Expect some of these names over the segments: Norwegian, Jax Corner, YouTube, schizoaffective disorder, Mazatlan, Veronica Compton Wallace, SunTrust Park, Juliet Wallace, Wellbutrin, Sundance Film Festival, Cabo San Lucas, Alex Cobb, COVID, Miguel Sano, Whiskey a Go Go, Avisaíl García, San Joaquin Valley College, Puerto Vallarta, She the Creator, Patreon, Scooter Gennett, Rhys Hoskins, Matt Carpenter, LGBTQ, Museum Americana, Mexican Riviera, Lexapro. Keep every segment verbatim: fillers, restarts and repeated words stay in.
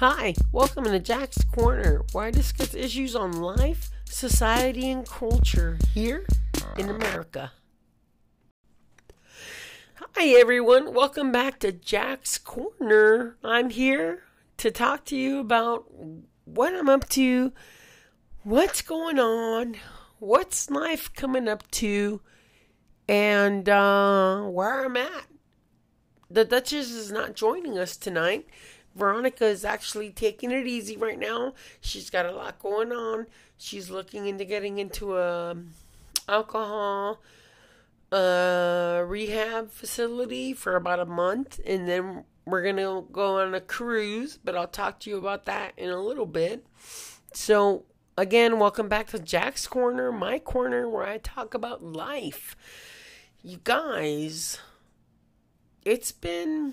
Hi, welcome to Jax Corner, where I discuss issues on life, society, and culture here in America. Hi everyone, welcome back to Jax Corner. I'm here to talk to you about what I'm up to, what's going on, what's life coming up to, and uh, where I'm at. The Duchess is not joining us tonight. Veronica is actually taking it easy right now. She's got a lot going on. She's looking into getting into a alcohol uh, rehab facility for about a month. And then we're going to go on a cruise. But I'll talk to you about that in a little bit. So, again, welcome back to Jack's Corner, my corner, where I talk about life. You guys, it's been...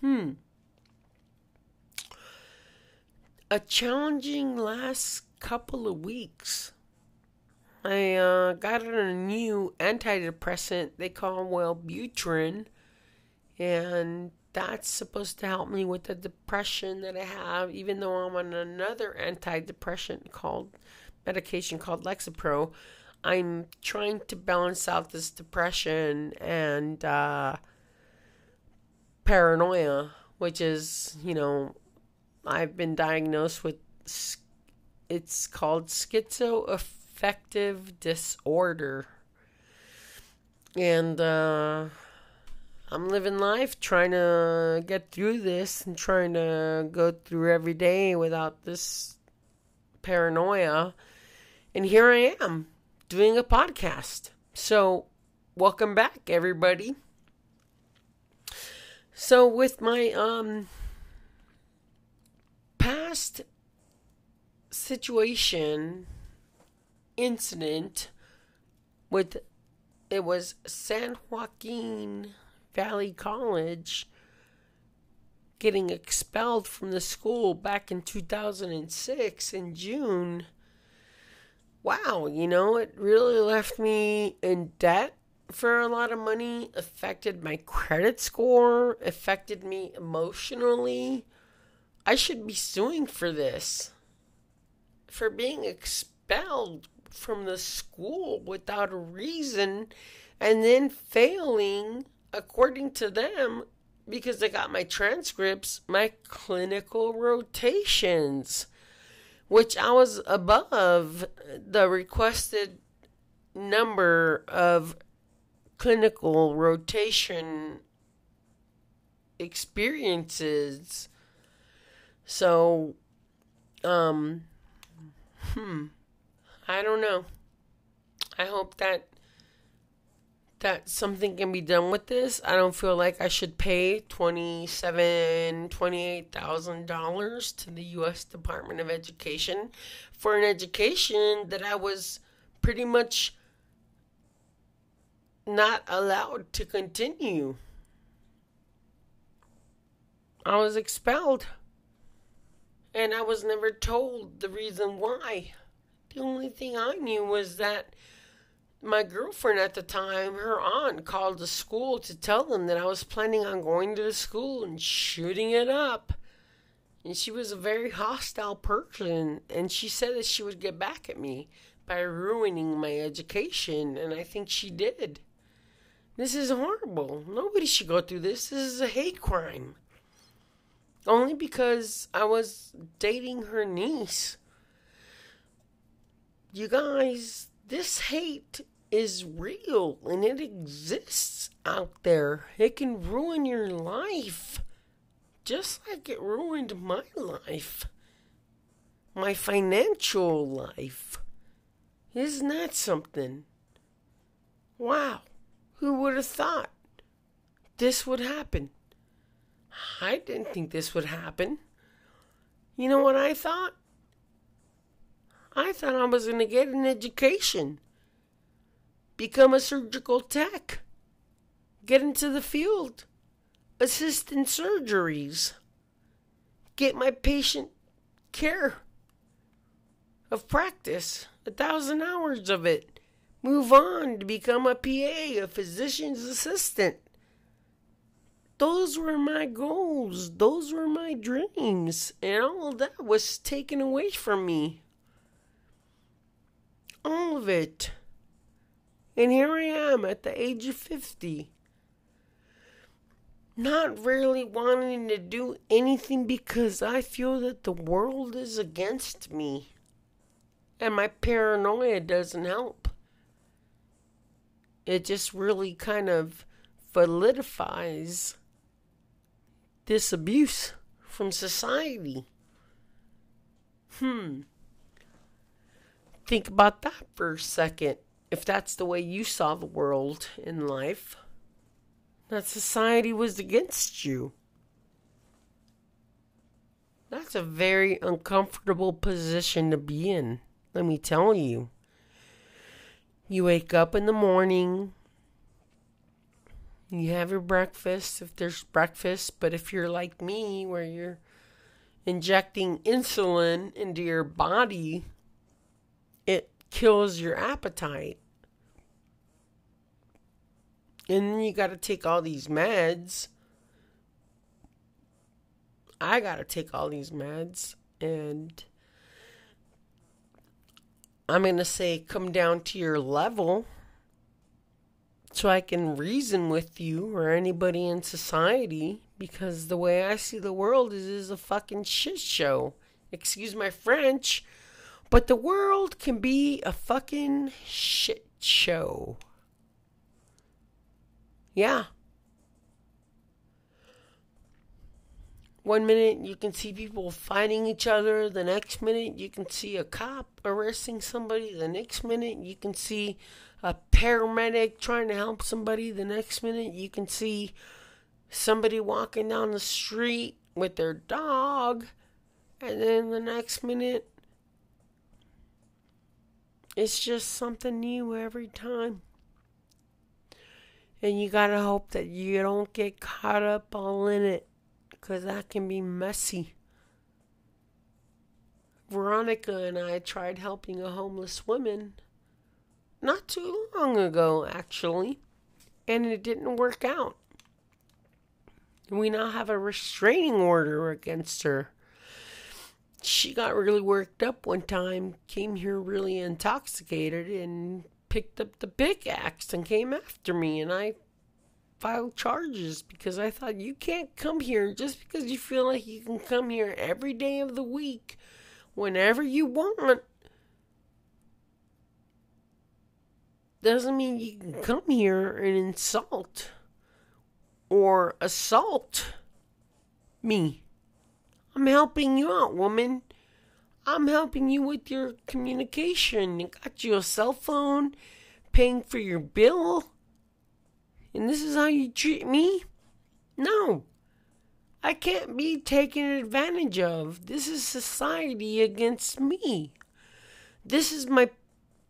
Hmm... a challenging last couple of weeks. I uh, got a new antidepressant they call Wellbutrin, and that's supposed to help me with the depression that I have, even though I'm on another antidepressant called medication called Lexapro. I'm trying to balance out this depression and uh, paranoia, which is, you know, I've been diagnosed with, it's called schizoaffective disorder. And uh, I'm living life trying to get through this and trying to go through every day without this paranoia. And here I am doing a podcast. So welcome back, everybody. So with my... um. past situation, incident, with, it was San Joaquin Valley College getting expelled from the school back in two thousand six in June. Wow, you know, it really left me in debt for a lot of money, affected my credit score, affected me emotionally. I should be suing for this, for being expelled from the school without a reason and then failing, according to them, because they got my transcripts, my clinical rotations, which I was above the requested number of clinical rotation experiences. So, um, hmm, I don't know. I hope that, that something can be done with this. I don't feel like I should pay twenty-seven thousand dollars, twenty-eight thousand dollars to the U S Department of Education for an education that I was pretty much not allowed to continue. I was expelled. And I was never told the reason why. The only thing I knew was that my girlfriend at the time, her aunt, called the school to tell them that I was planning on going to the school and shooting it up. And she was a very hostile person. And she said that she would get back at me by ruining my education. And I think she did. This is horrible. Nobody should go through this. This is a hate crime. Only because I was dating her niece. You guys, this hate is real and it exists out there. It can ruin your life. Just like it ruined my life. My financial life. Isn't that something? Wow. Who would have thought this would happen? I didn't think this would happen. You know what I thought? I thought I was going to get an education. Become a surgical tech. Get into the field. Assist in surgeries. Get my patient care of practice. A thousand hours of it. Move on to become a P A, a physician's assistant. Those were my goals. Those were my dreams. And all of that was taken away from me. All of it. And here I am at the age of fifty. Not really wanting to do anything because I feel that the world is against me. And my paranoia doesn't help. It just really kind of validifies this abuse from society. Hmm. Think about that for a second. If that's the way you saw the world in life, that society was against you. That's a very uncomfortable position to be in, let me tell you. You wake up in the morning, you have your breakfast, if there's breakfast, but if you're like me, where you're injecting insulin into your body, it kills your appetite. And then you got to take all these meds. I got to take all these meds. And I'm going to say come down to your level so I can reason with you or anybody in society. Because the way I see the world is, is a fucking shit show. Excuse my French. But the world can be a fucking shit show. Yeah. One minute you can see people fighting each other. The next minute you can see a cop arresting somebody. The next minute you can see a paramedic trying to help somebody. The next minute you can see somebody walking down the street with their dog. And then the next minute, it's just something new every time. And you gotta hope that you don't get caught up all in it, because that can be messy. Veronica and I tried helping a homeless woman not too long ago, actually. And it didn't work out. We now have a restraining order against her. She got really worked up one time, came here really intoxicated, and picked up the pickaxe and came after me. And I filed charges because I thought, you can't come here just because you feel like you can come here every day of the week, whenever you want. Doesn't mean you can come here and insult or assault me. I'm helping you out, woman. I'm helping you with your communication. I got you a cell phone, paying for your bill. And this is how you treat me? No. I can't be taken advantage of. This is society against me. This is my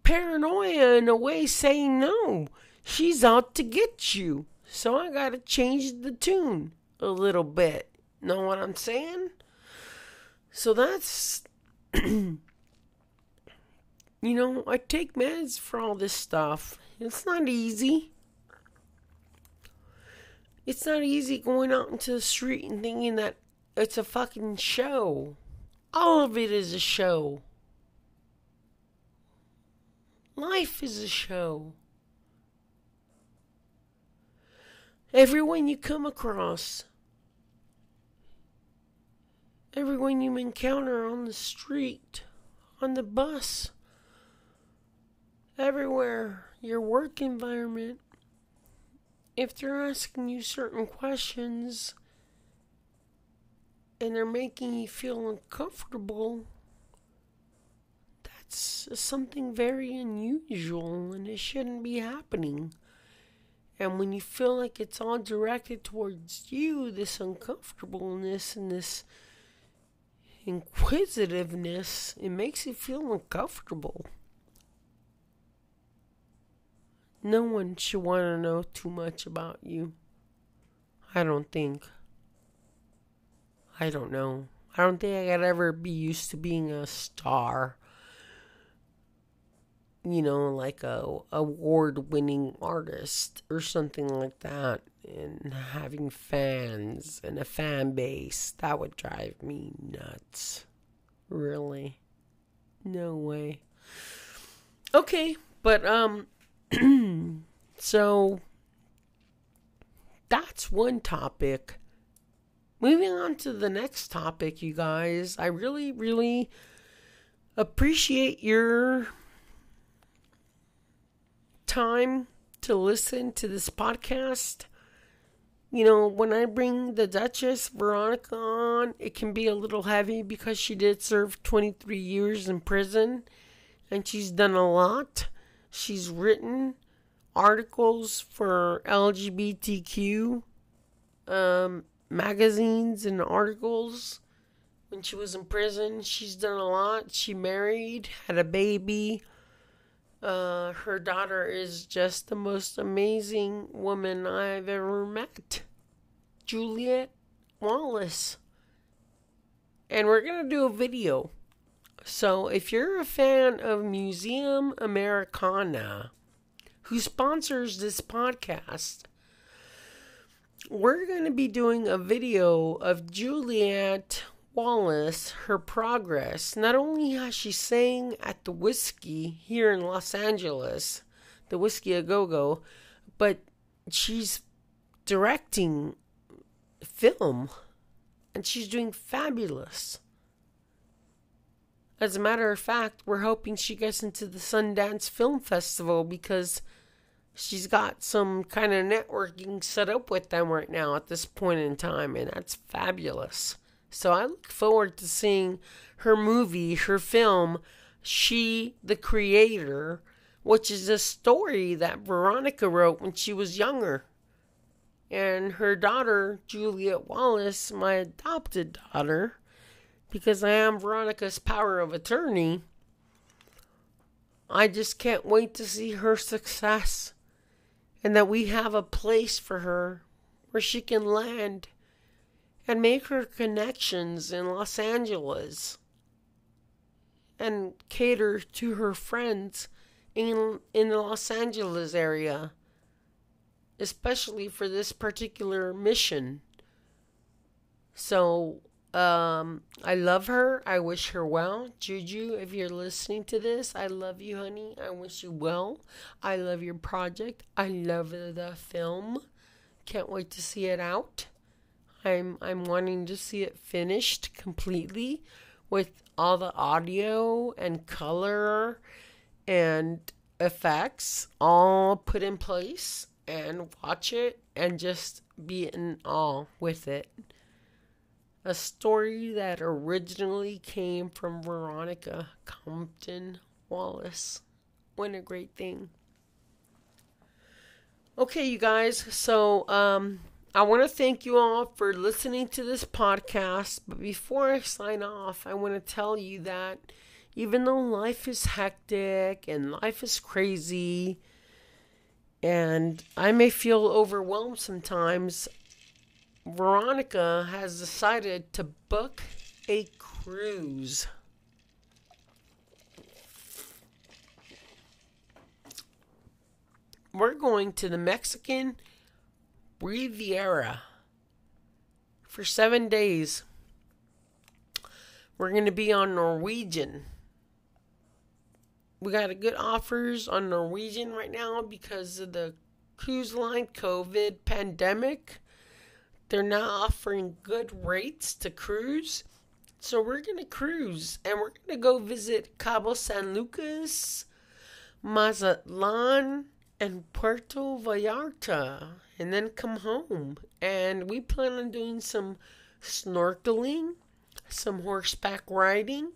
paranoia in a way saying no. She's out to get you. So I gotta change the tune a little bit. Know what I'm saying? So that's, you know, I take meds for all this stuff. It's not easy. It's not easy going out into the street and thinking that it's a fucking show. All of it is a show. Life is a show. Everyone you come across, everyone you encounter on the street, on the bus, everywhere, your work environment, if they're asking you certain questions and they're making you feel uncomfortable, that's something very unusual and it shouldn't be happening. And when you feel like it's all directed towards you, this uncomfortableness and this inquisitiveness, it makes you feel uncomfortable. No one should want to know too much about you. I don't think. I don't know. I don't think I could ever be used to being a star. you know, like a award-winning artist or something like that, and having fans and a fan base, that would drive me nuts. Really? No way. Okay, but, um, so, that's one topic. Moving on to the next topic, you guys. I really, really appreciate your time to listen to this podcast. You know, when I bring the Duchess Veronica on, it can be a little heavy because she did serve twenty-three years in prison, and she's done a lot. She's written articles for L G B T Q um, magazines and articles. When she was in prison, she's done a lot. She married, had a baby. Uh, her daughter is just the most amazing woman I've ever met, Juliet Wallace. And we're going to do a video. So if you're a fan of Museum Americana, who sponsors this podcast, we're going to be doing a video of Juliet Wallace, her progress. Not only how she sang at the Whiskey here in Los Angeles, the Whiskey a Go Go, but she's directing film, and she's doing fabulous. As a matter of fact, we're hoping she gets into the Sundance Film Festival because she's got some kind of networking set up with them right now at this point in time, and that's fabulous. So I look forward to seeing her movie, her film, She the Creator, which is a story that Veronica wrote when she was younger. And her daughter, Juliet Wallace, my adopted daughter, because I am Veronica's power of attorney, I just can't wait to see her success and that we have a place for her where she can land and make her connections in Los Angeles and cater to her friends in, in the Los Angeles area, especially for this particular mission. So, um, I love her. I wish her well. Juju, if you're listening to this, I love you, honey. I wish you well. I love your project. I love the film. Can't wait to see it out. I'm I'm wanting to see it finished completely with all the audio and color and effects all put in place and watch it and just be in awe with it. A story that originally came from Veronica Compton Wallace. What a great thing. Okay, you guys, so um I want to thank you all for listening to this podcast, but before I sign off, I want to tell you that even though life is hectic and life is crazy, and I may feel overwhelmed sometimes, Veronica has decided to book a cruise. We're going to the Mexican Riviera for seven days. We're going to be on Norwegian. We got a good offers on Norwegian right now because of the cruise line COVID pandemic. They're now offering good rates to cruise. So we're going to cruise and we're going to go visit Cabo San Lucas, Mazatlan, and Puerto Vallarta, and then come home. And we plan on doing some snorkeling, some horseback riding,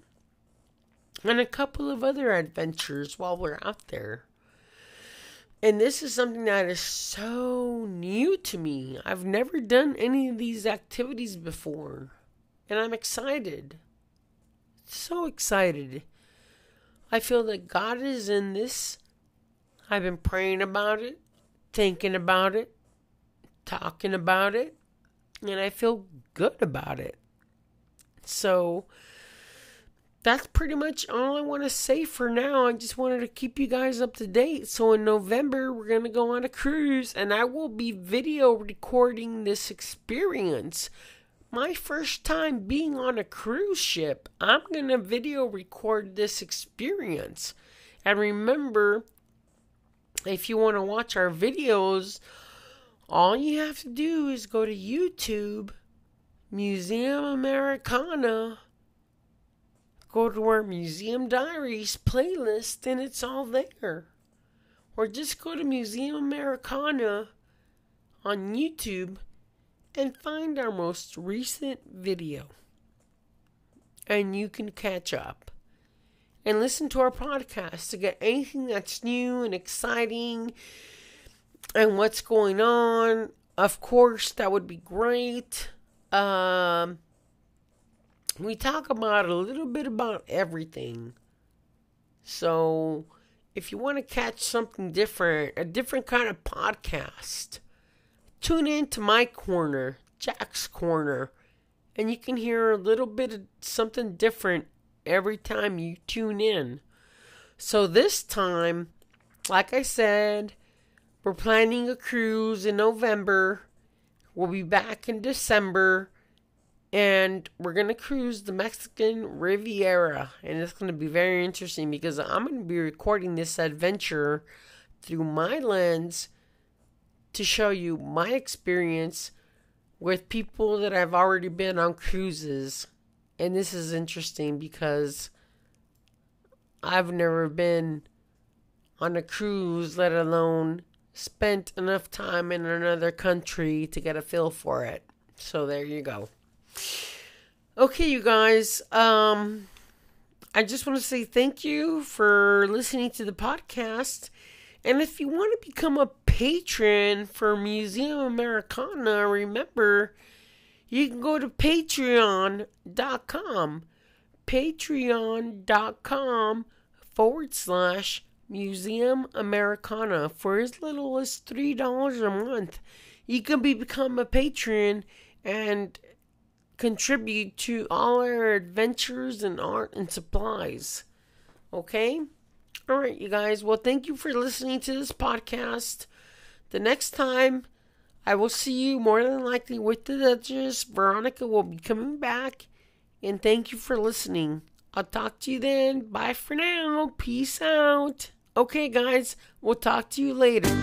and a couple of other adventures while we're out there. And this is something that is so new to me. I've never done any of these activities before, and I'm excited. So excited. I feel that God is in this. I've been praying about it, thinking about it, talking about it, and I feel good about it. So that's pretty much all I want to say for now. I just wanted to keep you guys up to date. So in November, we're going to go on a cruise, and I will be video recording this experience. My first time being on a cruise ship, I'm going to video record this experience. And remember, if you want to watch our videos, all you have to do is go to YouTube, Museum Americana, go to our Museum Diaries playlist, and it's all there. Or just go to Museum Americana on YouTube and find our most recent video. And you can catch up. And listen to our podcast to get anything that's new and exciting and what's going on. Of course, that would be great. Um... We talk about a little bit about everything. So, if you want to catch something different, a different kind of podcast, tune in to my corner, Jax Corner, and you can hear a little bit of something different every time you tune in. So this time, like I said, we're planning a cruise in November. We'll be back in December. And we're going to cruise the Mexican Riviera. And it's going to be very interesting because I'm going to be recording this adventure through my lens to show you my experience with people that I've already been on cruises. And this is interesting because I've never been on a cruise, let alone spent enough time in another country to get a feel for it. So there you go. Okay, you guys, um, I just want to say thank you for listening to the podcast. And if you want to become a patron for Museum Americana, remember, you can go to patreon dot com, patreon dot com forward slash Museum Americana. For as little as three dollars a month, you can be, become a patron and contribute to all our adventures and art and supplies. Okay? Alright, you guys. Well, thank you for listening to this podcast. The next time, I will see you more than likely with the Duchess. Veronica will be coming back. And thank you for listening. I'll talk to you then. Bye for now. Peace out. Okay, guys. We'll talk to you later.